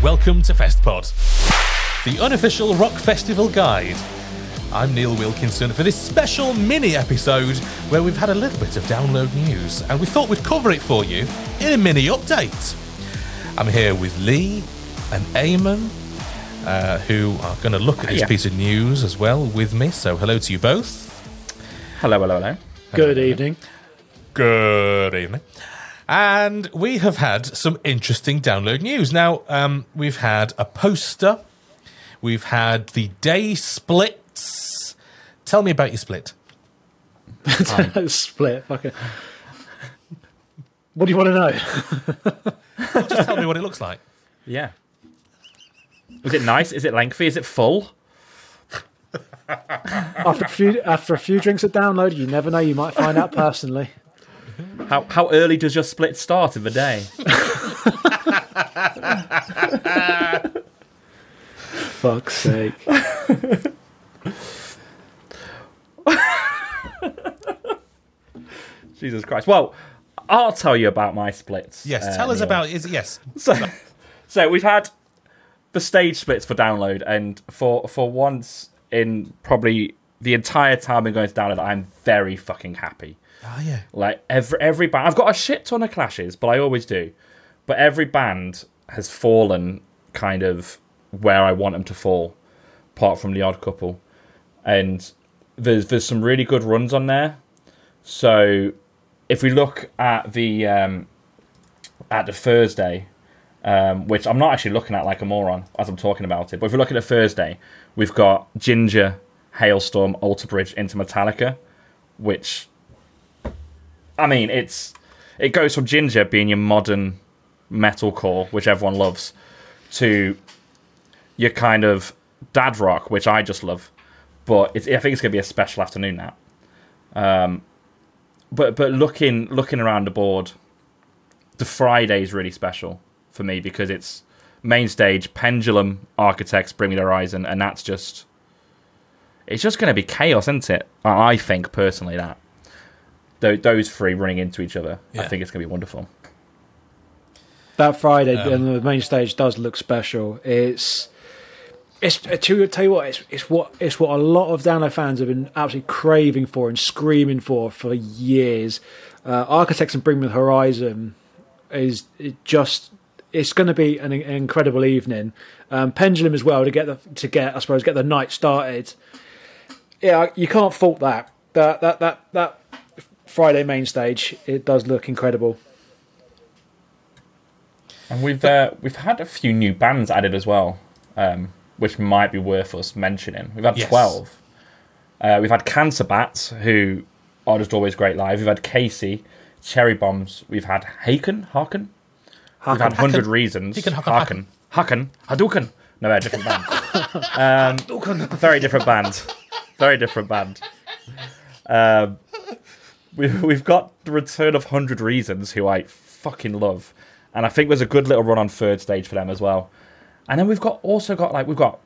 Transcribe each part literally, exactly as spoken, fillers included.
Welcome to FestPod, the unofficial rock festival guide. I'm Neil Wilkinson for this special mini-episode where we've had a little bit of download news and we thought we'd cover it for you in a mini-update. I'm here with Lee and Eamon, uh, who are going to look at this yeah. piece of news as well with me, so hello to you both. Hello, hello, hello. Good hello. evening. Good evening. And we have had some interesting download news. Now, um, we've had a poster. We've had the day splits. Tell me about your split. um, split, fucking. What do you want to know? Well, just tell me what it looks like. Yeah. Is it nice? Is it lengthy? Is it full? after, a few, after a few drinks at Download, you never know. You might find out personally. How how early does your split start in the day? Fuck's sake. Jesus Christ. Well, I'll tell you about my splits. Yes, tell uh, us Neil. about is yes. So, so we've had the stage splits for Download, and for for once in probably the entire time I'm going to Download, I'm very fucking happy. Oh yeah, like every every band. I've got a shit ton of clashes, but I always do. But every band has fallen kind of where I want them to fall, apart from the odd couple. And there's there's some really good runs on there. So if we look at the um, at the Thursday, um, which I'm not actually looking at like a moron as I'm talking about it, but if we look at the Thursday, we've got Jinjer, Halestorm, Alter Bridge into Metallica, which. I mean, it's it goes from Jinjer being your modern metalcore, which everyone loves, to your kind of dad rock, which I just love. But it's, I think it's going to be a special afternoon now. Um, but but looking looking around the board, the Friday is really special for me because it's main stage, Pendulum, Architects, Bring Me the Horizon, and that's just it's just going to be chaos, isn't it? I think personally that. Those three running into each other. Yeah. I think it's going to be wonderful. That Friday, um, the main stage does look special. It's, it's to tell you what, it's, it's what it's what a lot of Download fans have been absolutely craving for and screaming for for years. Uh, Architects and Bring Me the Horizon is it just it's going to be an, an incredible evening. Um, Pendulum as well to get the to get I suppose get the night started. Yeah, you can't fault that. That that that that. Friday main stage, it does look incredible. And we've uh, we've had a few new bands added as well, um, which might be worth us mentioning. We've had yes. twelve, Uh, we've had Cancer Bats, who are just always great live. We've had Casey, Cherry Bombs. We've had Haken, Haken. We've had one hundred Reasons. Haken, Haken, Hadouken. No, they're different bands. Um, very different band. Very different band. Um, we've, we've got the return of one hundred Reasons, who I fucking love. And I think there's a good little run on third stage for them as well. And then we've got also got, like, we've got,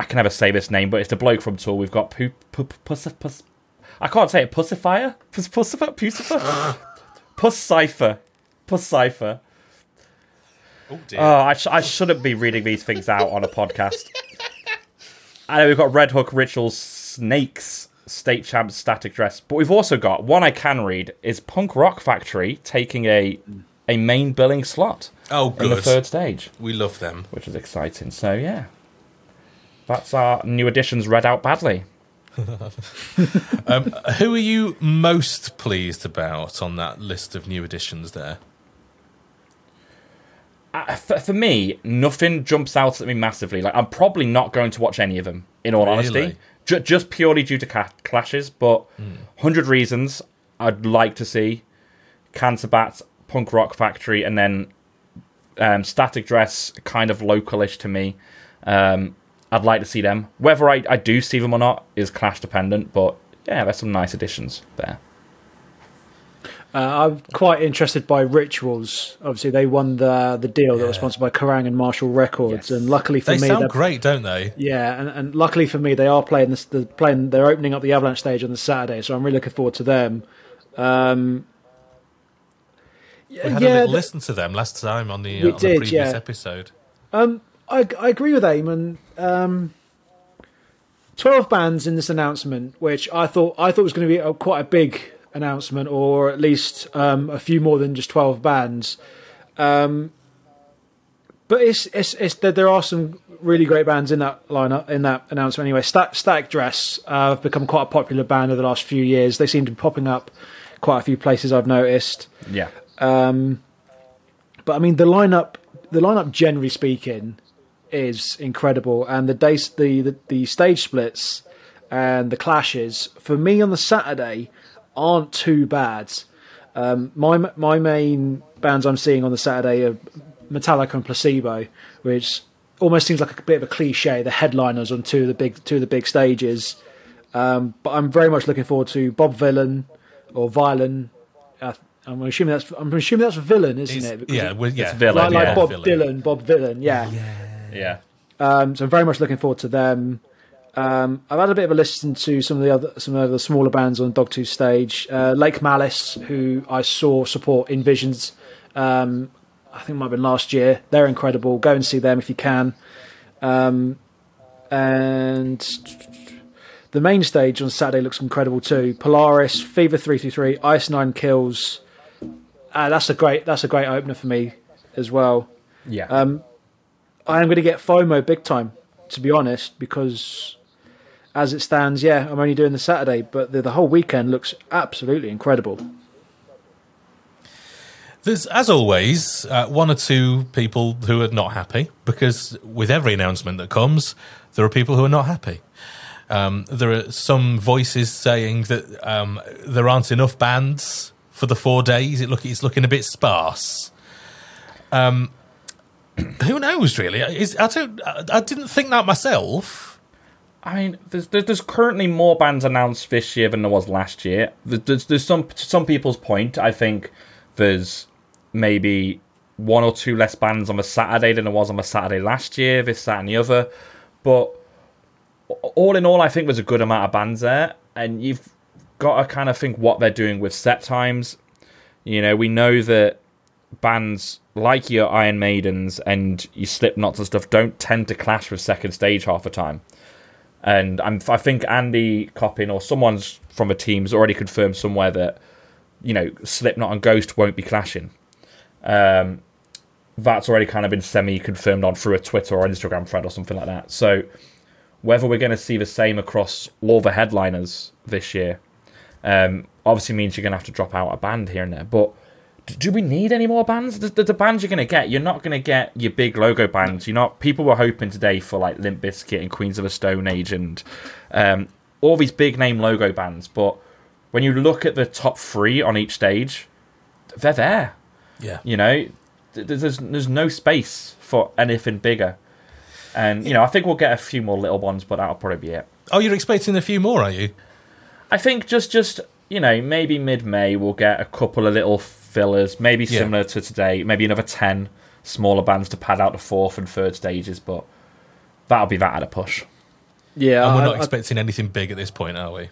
I can never say this name, but it's the bloke from Tool. We've got Poop, Poop, Puscifer, Pus, I can't say it, Puscifer? Puscifer? Puscifer? Puscifer. Puscifer. Oh, dear. Oh, I, sh- I shouldn't be reading these things out on a podcast. I know we've got Red Hook, Rituals, Snakes, State Champs, Static Dress. But we've also got, one I can read, is Punk Rock Factory taking a a main billing slot. Oh, good. In the third stage. We love them. Which is exciting. So, yeah. That's our new additions read out badly. um, who are you most pleased about on that list of new additions there? Uh, for, for me, nothing jumps out at me massively. Like, I'm probably not going to watch any of them, in all really? honesty. J- just purely due to ca- clashes, but mm. one hundred Reasons I'd like to see. Cancer Bats, Punk Rock Factory, and then um, Static Dress, kind of localish to me. Um, I'd like to see them. Whether I, I do see them or not is clash dependent, but yeah, there's some nice additions there. Uh, I'm quite interested by Rituals. Obviously, they won the the deal yeah. that was sponsored by Kerrang and Marshall Records, yes. and luckily for they me, they sound great, don't they? Yeah, and, and luckily for me, they are playing this. They're playing. They're opening up the Avalanche stage on the Saturday, so I'm really looking forward to them. Um, we had yeah, a little the, listen to them last time on the, uh, on did, the previous yeah. episode. Um, I I agree with Eamon. Um, twelve bands in this announcement, which I thought I thought was going to be a, quite a big announcement, or at least um, a few more than just twelve bands, um, but it's it's, it's there, there are some really great bands in that lineup, in that announcement. Anyway, Stat, Static Dress uh, have become quite a popular band over the last few years. They seem to be popping up quite a few places, I've noticed. Yeah. Um, but I mean, the lineup, the lineup generally speaking, is incredible, and the day, the, the the stage splits and the clashes for me on the Saturday aren't too bad. Um, my my main bands I'm seeing on the Saturday are Metallica and Placebo, which almost seems like a bit of a cliche, the headliners on two of the big two of the big stages. Um, but I'm very much looking forward to Bob Vylan or Violin. Uh, I'm assuming that's I'm assuming that's Villain, isn't it's, it? Because yeah, well, yeah, it's Villain, like, yeah. like Bob Dylan, Bob Vylan. Yeah, yeah. yeah. Um, so I'm very much looking forward to them. Um, I've had a bit of a listen to some of the other, some of the smaller bands on Dogtooth stage. Uh, Lake Malice, who I saw support Envisions, um, I think it might have been last year. They're incredible. Go and see them if you can. Um, and the main stage on Saturday looks incredible too. Polaris, Fever three two three, Ice Nine Kills. Uh, that's a great. That's a great opener for me as well. Yeah. Um, I am going to get FOMO big time, to be honest, because as it stands, yeah, I'm only doing the Saturday, but the, the whole weekend looks absolutely incredible. There's, as always, uh, one or two people who are not happy, because with every announcement that comes, there are people who are not happy. Um, there are some voices saying that um, there aren't enough bands for the four days. It look, it's looking a bit sparse. Um, who knows, really? Is, I don't. I didn't think that myself. I mean, there's there's currently more bands announced this year than there was last year. There's, there's some some people's point. I think there's maybe one or two less bands on a Saturday than there was on a Saturday last year, this, that, and the other. But all in all, I think there's a good amount of bands there, and you've got to kind of think what they're doing with set times. You know, we know that bands like your Iron Maidens and your Slipknots and stuff don't tend to clash with second stage half the time. And I'm, I think Andy Coppin or someone's from a team's already confirmed somewhere that, you know, Slipknot and Ghost won't be clashing. Um, that's already kind of been semi-confirmed on through a Twitter or Instagram thread or something like that. So whether we're going to see the same across all the headliners this year, um, obviously means you're going to have to drop out a band here and there. But do we need any more bands? The, the, the bands you're going to get, you're not going to get your big logo bands. You're not. People were hoping today for like Limp Bizkit and Queens of the Stone Age and um, all these big name logo bands, but when you look at the top three on each stage, they're there. Yeah, you know, there's there's no space for anything bigger. And, you know, I think we'll get a few more little ones, but that'll probably be it. Oh, you're expecting a few more, are you? I think just, just you know, maybe mid-May we'll get a couple of little fillers, maybe yeah. similar to today, maybe another ten smaller bands to pad out the fourth and third stages, but that'll be that at a push. Yeah, and we're not I, expecting I, anything big at this point, are we?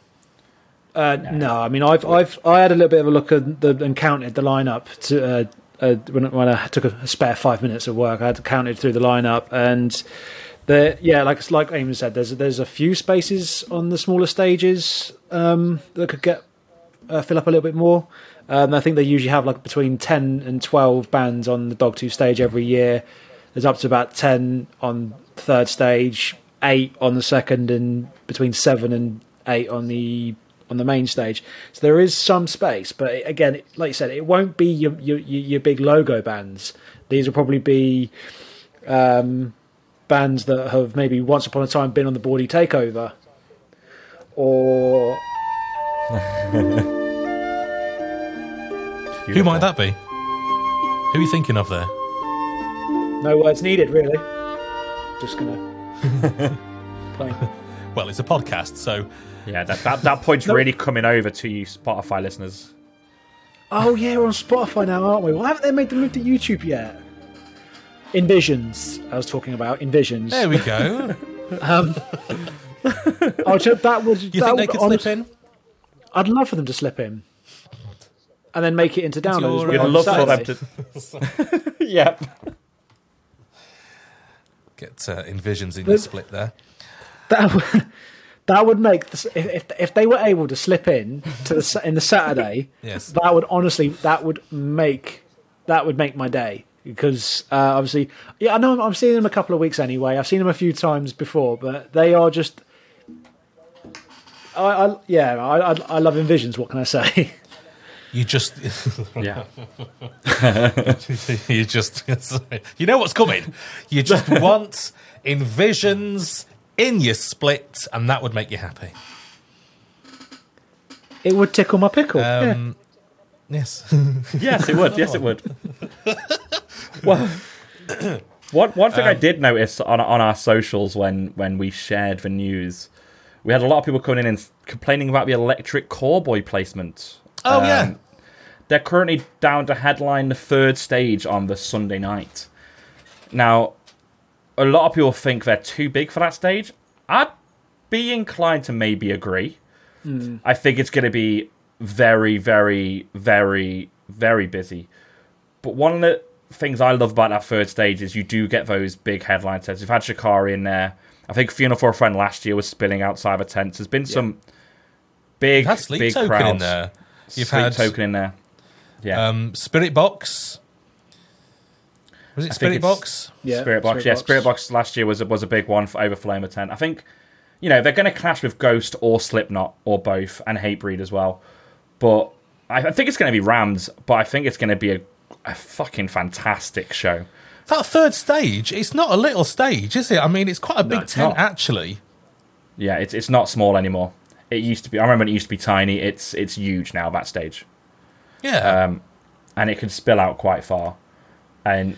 Uh, no. no, I mean, I've I've I had a little bit of a look at the, and counted the lineup to uh, uh, when when I took a spare five minutes of work. I had counted through the lineup, and there, yeah, like like Eamon said, there's there's a few spaces on the smaller stages um, that could get uh, fill up a little bit more. Um, I think they usually have like between ten and twelve bands on the Dog Two stage every year. There's up to about ten on the third stage, eight on the second, and between seven and eight on the on the main stage. So there is some space, but again, like you said, it won't be your your, your big logo bands. These will probably be um, bands that have maybe once upon a time been on the Bawdy Takeover, or who might that be? Who are you thinking of there? No words needed, really. Just gonna. Well, it's a podcast, so yeah, that that, that point's no. really coming over to you Spotify listeners. Oh yeah, we're on Spotify now, aren't we? Why haven't they made the move to YouTube yet? Envisions, I was talking about Envisions. There we go. um, I'll check, that would you that think would, they could honestly, slip in? I'd love for them to slip in, and then make it into downloads. You'd love Saturday. For them to. Yep. Get uh, Envisions in the split there. That would, that would make the, if if they were able to slip in to the in the Saturday. Yes. That would honestly that would make that would make my day because uh, obviously yeah I know I'm, I'm seeing them a couple of weeks anyway. I've seen them a few times before, but they are just I, I yeah I, I I love Envisions. What can I say? You just, yeah. you just, you know what's coming. You just want Envisions in your split, and that would make you happy. It would tickle my pickle. Um, yeah. Yes, yes, it would. Yes, it would. Well, one one thing um, I did notice on on our socials when when we shared the news, we had a lot of people coming in and complaining about the Electric Callboy placement. Oh, yeah. Um, they're currently down to headline the third stage on the Sunday night. Now, a lot of people think they're too big for that stage. I'd be inclined to maybe agree. Mm. I think it's going to be very, very, very, very busy. But one of the things I love about that third stage is you do get those big headline sets. You've had Shikari in there. I think Funeral for a Friend last year was spilling outside the tents. There's been yeah. some big, big crowds. In there. You've Sleep had Token in there, yeah. Um, Spirit Box, was it Spirit Box? Yeah, Spirit Box. Spirit yeah, Box. Spirit Box last year was was a big one for overflowing the tent. I think, you know, they're going to clash with Ghost or Slipknot or both, and Hatebreed as well. But I, I think it's going to be rammed. But I think it's going to be a, a fucking fantastic show. That third stage, it's not a little stage, is it? I mean, it's quite a big no, tent not. actually. Yeah, it's it's not small anymore. It used to be. I remember it used to be tiny. It's it's huge now. That stage, yeah, um, and it can spill out quite far. And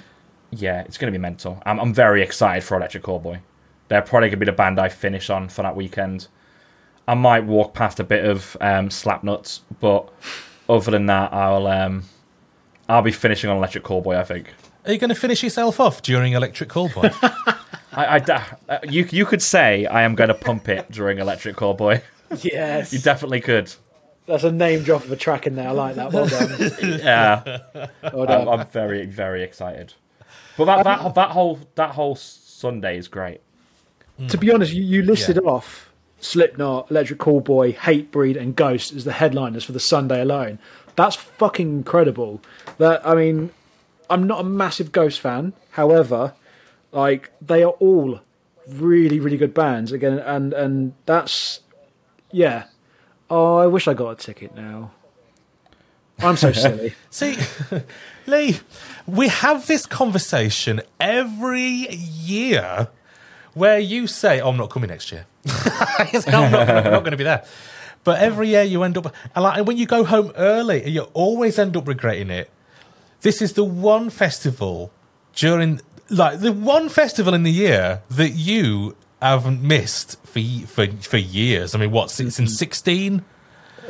yeah, it's going to be mental. I'm I'm very excited for Electric Callboy. They're probably going to be the band I finish on for that weekend. I might walk past a bit of um, Slapnuts, but other than that, I'll um, I'll be finishing on Electric Callboy, I think. Are you going to finish yourself off during Electric Callboy? I, I you you could say I am going to pump it during Electric Callboy. Yes, you definitely could. That's a name drop of a track in there. I like that. Well done. Yeah, well done. I'm, I'm very, very excited. But that that that whole that whole Sunday is great. To be honest, you, you listed yeah. off Slipknot, Electric Callboy, Hatebreed, and Ghost as the headliners for the Sunday alone. That's fucking incredible. That I mean, I'm not a massive Ghost fan. However, like they are all really, really good bands. Again, and and that's. Yeah. Oh, I wish I got a ticket now. I'm so silly. See, Lee, we have this conversation every year where you say, oh, I'm not coming next year. He's like, I'm not, not, not going to be there. But every year you end up, and like, when you go home early, you always end up regretting it. This is the one festival during, like, the one festival in the year that you haven't missed for for, for years. I mean, what, since in sixteen?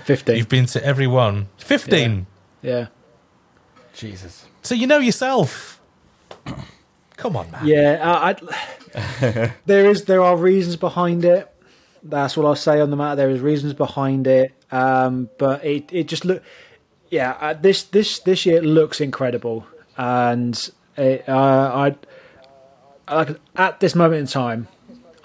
fifteen. You've been to every one. fifteen? Yeah. yeah. Jesus. So you know yourself. Come on, man. Yeah, I, I, there is. There are reasons behind it. That's what I'll say on the matter. There is reasons behind it, um, but it it just look. Yeah, uh, this this this year it looks incredible, and it, uh, I like at this moment in time,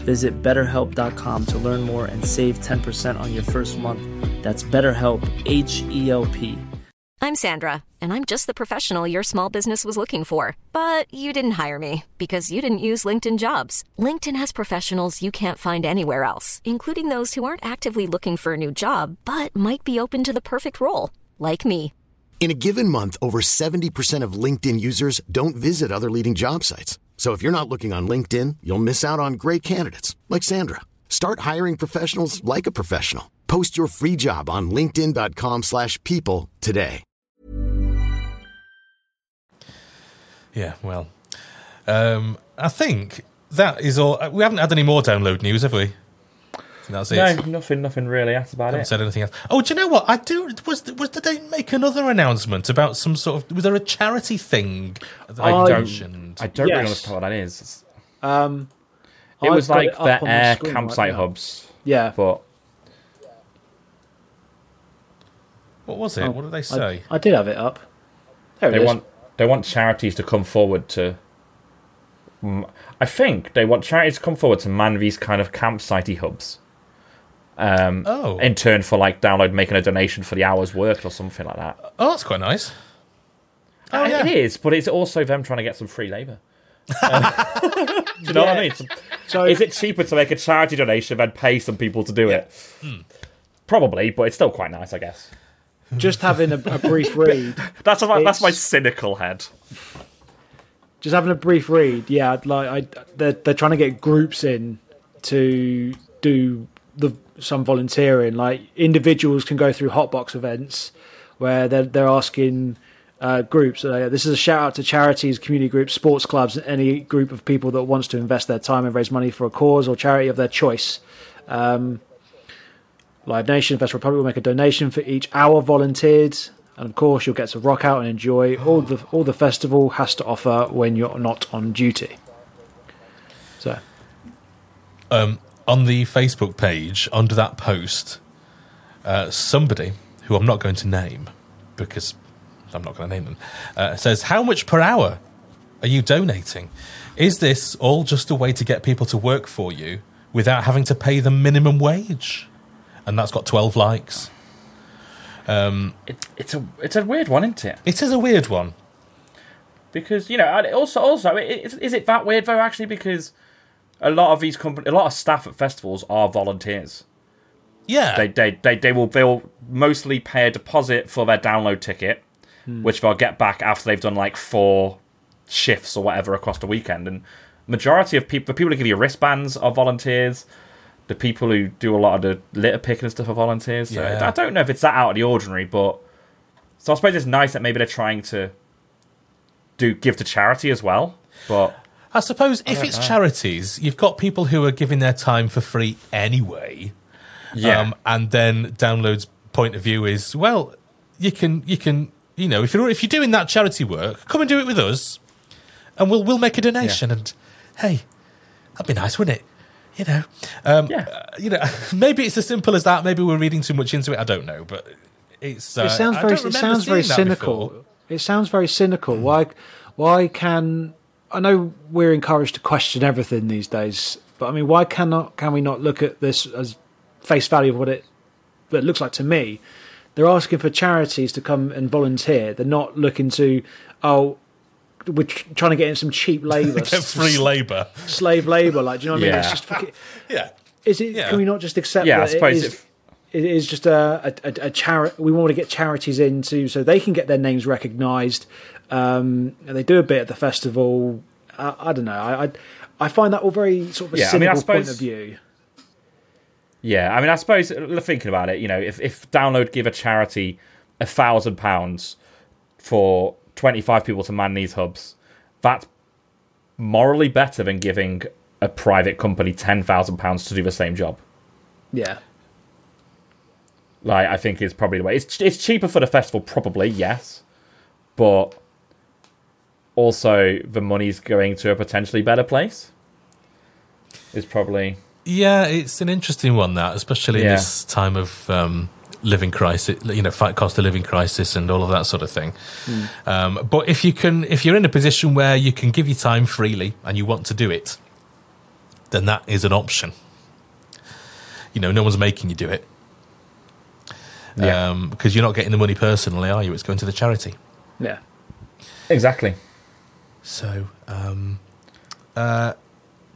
Visit better help dot com to learn more and save ten percent on your first month. That's BetterHelp, H E L P. I'm Sandra, and I'm just the professional your small business was looking for. But you didn't hire me, because you didn't use LinkedIn Jobs. LinkedIn has professionals you can't find anywhere else, including those who aren't actively looking for a new job, but might be open to the perfect role, like me. In a given month, over seventy percent of LinkedIn users don't visit other leading job sites. So if you're not looking on LinkedIn, you'll miss out on great candidates, like Sandra. Start hiring professionals like a professional. Post your free job on linkedin dot com slash people today. Yeah, well, um, I think that is all. We haven't had any more download news, have we? That's no, it. nothing, nothing really. That's about I haven't it. Said anything else. Oh, do you know what? I do. Was was did they make another announcement about some sort of? Was there a charity thing? That I, I don't. I don't yes. really know what that is. Um, it was I've like it the air the campsite right hubs. Yeah, but what was it? Oh, what did they say? I, I did have it up. There it they is. Want, They want charities to come forward to... I think they want charities to come forward to man these kind of campsite-y hubs. Um, oh. In turn for, like, Download making a donation for the hours worked or something like that. Oh, that's quite nice. Oh, uh, yeah. It is, but it's also them trying to get some free labour. Um, do you know yeah. what I mean? It's, so, is it cheaper to make a charity donation than pay some people to do yeah. it? Mm. Probably, but it's still quite nice, I guess. Just having a, a brief read. that's my, that's my cynical head. Just having a brief read. Yeah, like I, they're they're trying to get groups in to do the some volunteering. Like individuals can go through hotbox events where they're they're asking uh, groups. Uh, this is a shout out to charities, community groups, sports clubs, and any group of people that wants to invest their time and raise money for a cause or charity of their choice. Um, Live Nation, Fest Republic will make a donation for each hour volunteered, and of course you'll get to rock out and enjoy all the all the festival has to offer when you're not on duty. So, um, on the Facebook page under that post, uh, somebody who I'm not going to name because I'm not going to name them uh, says, "How much per hour are you donating? Is this all just a way to get people to work for you without having to pay them minimum wage?" And that's got twelve likes. Um, it, it's a it's a weird one, isn't it? It is a weird one because you know. Also, also, is, is it that weird though? Actually, because a lot of these company, a lot of staff at festivals are volunteers. Yeah, they they they, they will they'll mostly pay a deposit for their download ticket, hmm. which they'll get back after they've done like four shifts or whatever across the weekend. And majority of people, the people who give you wristbands are volunteers. The people who do a lot of the litter picking and stuff are volunteers. So yeah. I don't know if it's that out of the ordinary, but so I suppose it's nice that maybe they're trying to do give to charity as well. But I suppose I if it's know. charities, you've got people who are giving their time for free anyway. Yeah, um, and then Download's point of view is well, you can you can you know if you're if you're doing that charity work, come and do it with us, and we'll we'll make a donation. Yeah. And hey, that'd be nice, wouldn't it? You know, um, yeah. uh, you know, maybe it's as simple as that. Maybe we're reading too much into it. I don't know, but it's. Uh, it sounds very. It sounds very cynical. Before. It sounds very cynical. Mm. Why? Why can? I know we're encouraged to question everything these days, but I mean, why cannot? Can we not look at this as face value of what it it looks like to me, they're asking for charities to come and volunteer. They're not looking to, oh, we're tr- trying to get in some cheap labour. Get free labour. Slave labour, like, do you know what yeah. I mean? It's just fucking, yeah. Is it? Yeah. Can we not just accept yeah, that I suppose it is, if- it is just a, a, a charity? We want to get charities in too, so they can get their names recognised. Um, and they do a bit at the festival. I, I don't know. I, I I find that all very sort of a yeah, cynical I mean, I suppose, point of view. Yeah, I mean, I suppose thinking about it, you know, if, if Download give a charity a thousand pounds for twenty-five people to man these hubs, that's morally better than giving a private company ten thousand pounds to do the same job. Yeah. Like, I think it's probably the way. It's it's cheaper for the festival, probably, yes, but also the money's going to a potentially better place. Is probably yeah. It's an interesting one, that, especially yeah. in this time of um, living crisis, you know, fight cost of living crisis and all of that sort of thing. Mm. Um, but if you can, if you're in a position where you can give your time freely and you want to do it, then that is an option. You know, no one's making you do it. Yeah. Um, because you're not getting the money personally, are you? It's going to the charity. Yeah, exactly. So, um, uh,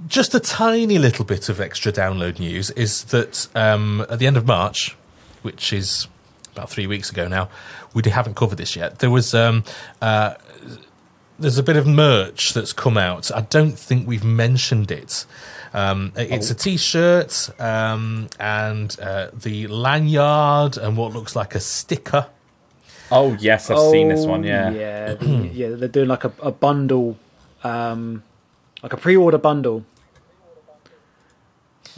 just a tiny little bit of extra Download news is that um, at the end of March, which is about three weeks ago now, we haven't covered this yet. There was um, uh, there's a bit of merch that's come out. I don't think we've mentioned it. Um, it's a T-shirt um, and uh, the lanyard and what looks like a sticker. Oh, yes, I've oh, seen this one, yeah. Yeah, yeah, they're doing like a, a bundle, um, like a pre-order bundle.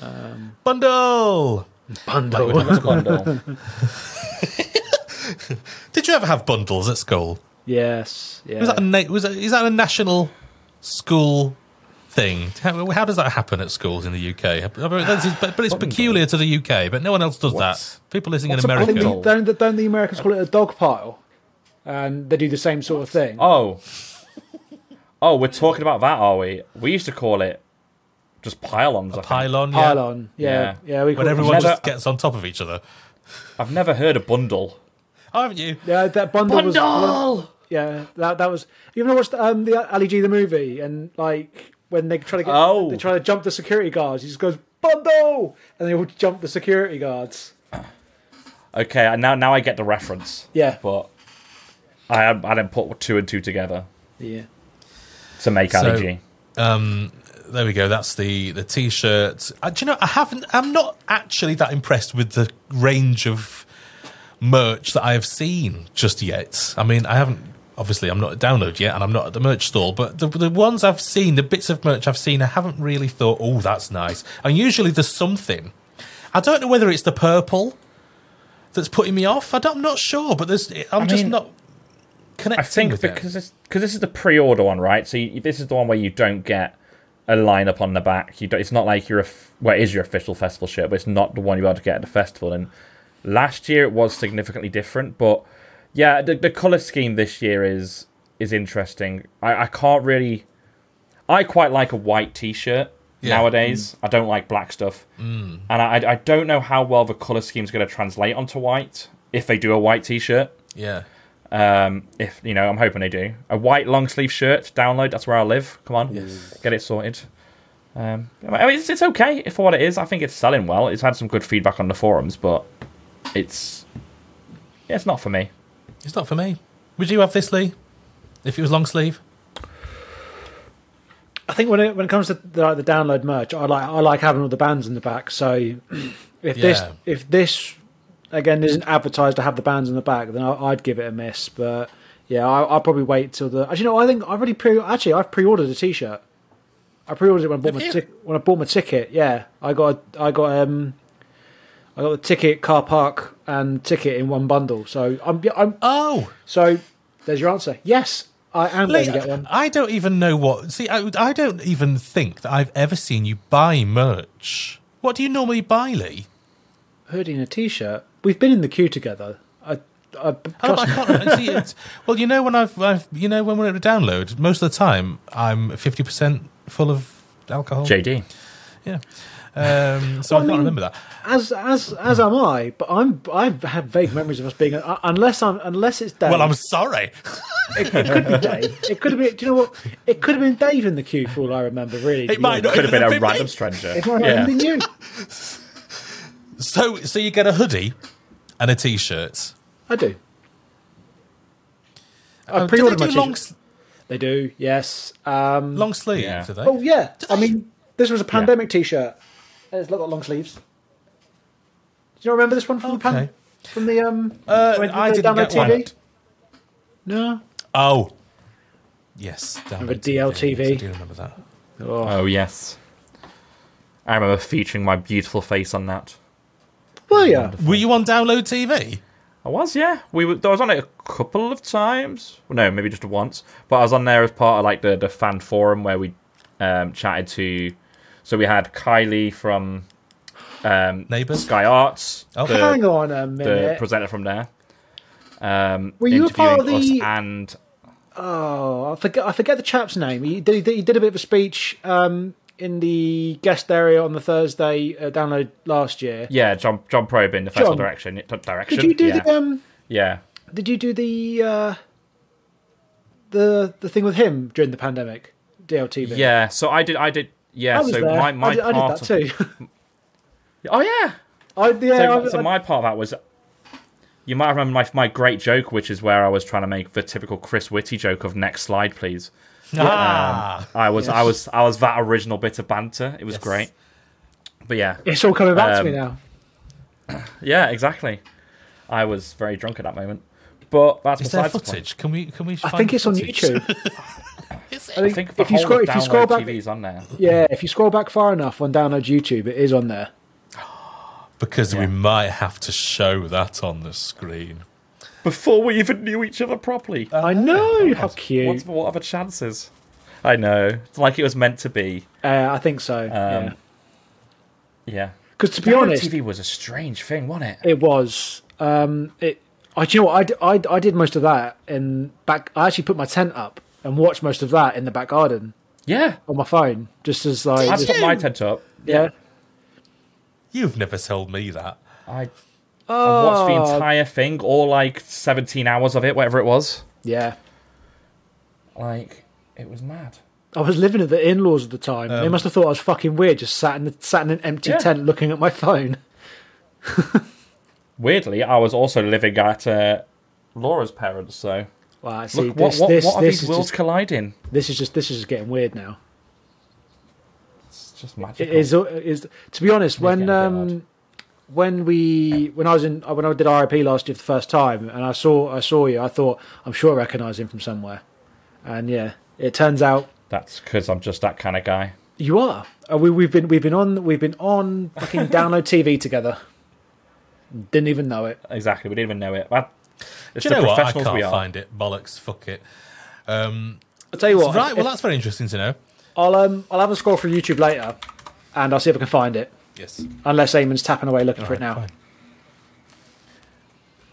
Um, bundle! Bundle. Like bundle. Did you ever have bundles at school? Yes. Yeah. Was that a na- was that, is that a national school... thing. How, how does that happen at schools in the U K? But, but it's peculiar to the U K, but no one else does What's, that. People listening in America. The, don't, the, don't the Americans call it a dog pile? And they do the same sort of thing. Oh. Oh, we're talking about that, are we? We used to call it just pylons. A pylon, yeah. Pylon, yeah. yeah. yeah we when everyone just never, gets on top of each other. I've never heard of bundle. Oh, haven't you? Yeah, that bundle, bundle! was... Yeah, that, that was... You've never watched um, the Ali G, the movie, and like... When they try to get, oh. they try to jump the security guards. He just goes bundle, and they all jump the security guards. Okay, now now I get the reference. Yeah, but I I didn't put two and two together. Yeah, to make so, energy. Um, there we go. That's the the T-shirt. Uh, do you know? I haven't. I'm not actually that impressed with the range of merch that I have seen just yet. I mean, I haven't. Obviously, I'm not at Download yet, and I'm not at the merch store, but the, the ones I've seen, the bits of merch I've seen, I haven't really thought, oh, that's nice. And usually there's something. I don't know whether it's the purple that's putting me off. I don't, I'm not sure, but there's, I'm I just mean, not connecting I think with because it. Because this is the pre-order one, right? So you, this is the one where you don't get a lineup on the back. You don't, it's not like you're a, well, it is your official festival shirt, but it's not the one you're able to get at the festival. And last year it was significantly different, but... Yeah, the, the colour scheme this year is is interesting. I, I can't really... I quite like a white T-shirt yeah. nowadays. Mm. I don't like black stuff. Mm. And I I don't know how well the colour scheme is going to translate onto white, if they do a white T-shirt. Yeah. Um, if you know, I'm hoping they do. A white long-sleeve shirt, Download, that's where I live. Come on, yes. Get it sorted. Um, I mean, it's, it's okay for what it is. I think it's selling well. It's had some good feedback on the forums, but it's yeah, it's not for me. It's not for me. Would you have this, Lee, if it was long sleeve? I think when it when it comes to the, like, the Download merch, I like I like having all the bands in the back. So if yeah. this if this again isn't advertised to have the bands in the back, then I, I'd give it a miss. But yeah, I, I'll probably wait till the. Actually, you know, I think I've already pre actually I've pre-ordered a T-shirt. I pre-ordered it when I bought Have my you? Tic- when I bought my ticket. Yeah, I got a, I got um. I got the ticket, car park, and ticket in one bundle. So I'm. I'm oh, so there's your answer. Yes, I am Lee, going to get one. I don't even know what. See, I, I don't even think that I've ever seen you buy merch. What do you normally buy, Lee? Hoodie and a T-shirt. We've been in the queue together. I. I, oh, I can't see it. Well, you know when I've, I've. You know when we're at a Download, most of the time I'm fifty percent full of alcohol. J D. Yeah. Um, so well, I can't I mean, remember that. As as as am I, but I'm I have vague memories of us being uh, unless I'm unless it's Dave. Well, I'm sorry. It, it could be Dave. It could have been. Do you know what? It could have been Dave in the queue for all I remember. Really, it might not could have been, been a been random me. stranger. It might yeah. have been you. So so you get a hoodie and a t-shirt. I do. I oh, pre-ordered my long s- They do, yes. Um, long sleeve, yeah. do they? Oh, yeah. Do I they? mean, this was a pandemic yeah. t-shirt. It's got long sleeves. Do you remember this one from okay. the pan? From the um? Uh, when I the didn't get T V? One. No. Oh. Yes. Remember D L T V? T V. I do remember that. Oh. oh yes. I remember featuring my beautiful face on that. Well, yeah. Wonderful. Were you on Download T V? I was, yeah. We were, I was on it a couple of times. Well, no, maybe just once. But I was on there as part of like the, the fan forum where we um, chatted to... So we had Kylie from um, Neighbours, Sky Arts. Oh, the, hang on a minute. The presenter from there. Um, were you a part of the... And... Oh, I forget, I forget the chap's name. He did, he did a bit of a speech um, in the guest area on the Thursday uh, Download last year. Yeah, John John Probin, the festival direction. Direction. Did you do yeah. the um? Yeah. Did you do the uh, the the thing with him during the pandemic? D L T V. Yeah. So I did. I did. Yeah. I was so there. my my I did, part. I did that too. Of, oh yeah. I yeah. So, I, so I, my part of that was. You might remember my my great joke, which is where I was trying to make the typical Chris Whitty joke of "next slide, please." Ah, um, I was, yes. I was, I was that original bit of banter. It was yes. great, but yeah, it's all coming back um, to me now. Yeah, exactly. I was very drunk at that moment, but that's is there footage? The can we? Can we? Find I think it's footage? on YouTube. Is it? I think, I think if, the you scroll, if you scroll, if you scroll back, yeah, if you scroll back far enough on Download YouTube, it is on there. Because yeah. we might have to show that on the screen. Before we even knew each other properly. I know, how cute. What's, what other chances? I know. It's like it was meant to be. Uh, I think so, um, yeah. Because yeah. to be Download honest... T V was a strange thing, wasn't it? It was. Um, it. I, do you know what? I, I, I did most of that in back... I actually put my tent up and watched most of that in the back garden. Yeah. On my phone. Just as like... I put my tent up. Yeah. yeah. You've never told me that. I, oh. I watched the entire thing, or like seventeen hours of it, whatever it was. Yeah. Like, it was mad. I was living at the in-laws at the time. Um, they must have thought I was fucking weird, just sat in, the, sat in an empty yeah. tent looking at my phone. Weirdly, I was also living at uh, Laura's parents, so... Well, I see. Look, this, what, this, what, what this are these worlds just, colliding? This is just This is just getting weird now. Just magical. It is, it is to be honest, when um, when we when I was in when I did R I P last year for the first time, and I saw I saw you, I thought I'm sure I recognise him from somewhere, and yeah, it turns out that's because I'm just that kind of guy. You are. We we've been we've been on we've been on fucking Download T V together. Didn't even know it. Exactly, we didn't even know it. Well, it's Do you the know professionals what? I can't we are. Find it. Bollocks. Fuck it. Um, I'll tell you what. Right. If, well, that's very interesting to know. I'll um I'll have a scroll through YouTube later, and I'll see if I can find it. Yes. Unless Eamon's tapping away looking All for right, it now.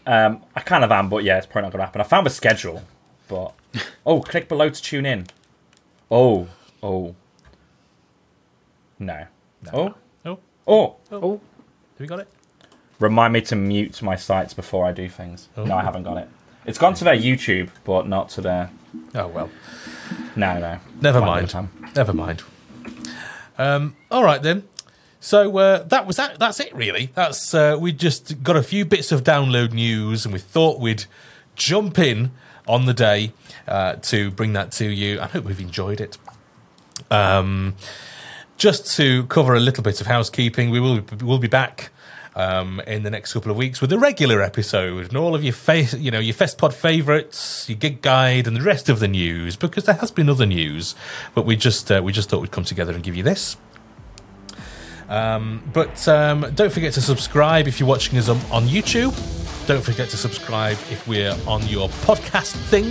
Fine. Um, I kind of am, but yeah, it's probably not going to happen. I found the schedule, but oh, click below to tune in. Oh, oh, no, no. Oh. Oh. oh, oh, oh, have you got it? Remind me to mute my sites before I do things. Oh. No, I haven't got it. It's gone to their YouTube, but not to their. Oh well. No, no. Never mind. Never mind. Um, all right then. So uh, that was that. That's it, really. That's uh, we just got a few bits of Download news, and we thought we'd jump in on the day uh, to bring that to you. I hope we've enjoyed it. Um, just to cover a little bit of housekeeping, we will we'll be back. Um, in the next couple of weeks with a regular episode and all of your face, you know, your FestPod favourites, your gig guide, and the rest of the news, because there has been other news, but we just uh, we just thought we'd come together and give you this. Um, but um, don't forget to subscribe if you're watching us on, on YouTube. Don't forget to subscribe if we're on your podcast thing.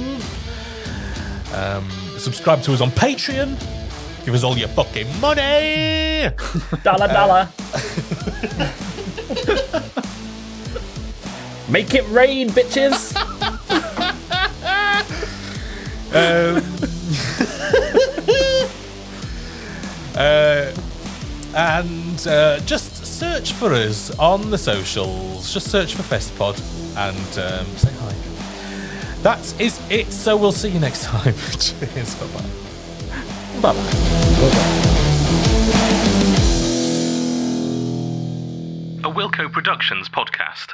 Um, subscribe to us on Patreon. Give us all your fucking money, dollar dollar. Uh, Make it rain, bitches. um, uh, and and uh, just search for us on the socials. Just search for FestPod and um, say hi. That is it, so we'll see you next time. Cheers, bye-bye. Bye-bye. Bye-bye. A Wilco Productions podcast.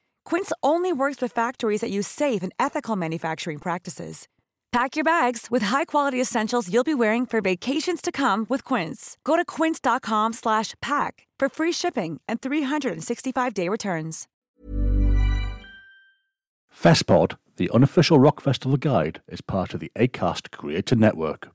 Quince only works with factories that use safe and ethical manufacturing practices. Pack your bags with high-quality essentials you'll be wearing for vacations to come with Quince. Go to quince.com slash pack for free shipping and three sixty-five day returns. FestPod, the unofficial rock festival guide, is part of the Acast Creator Network.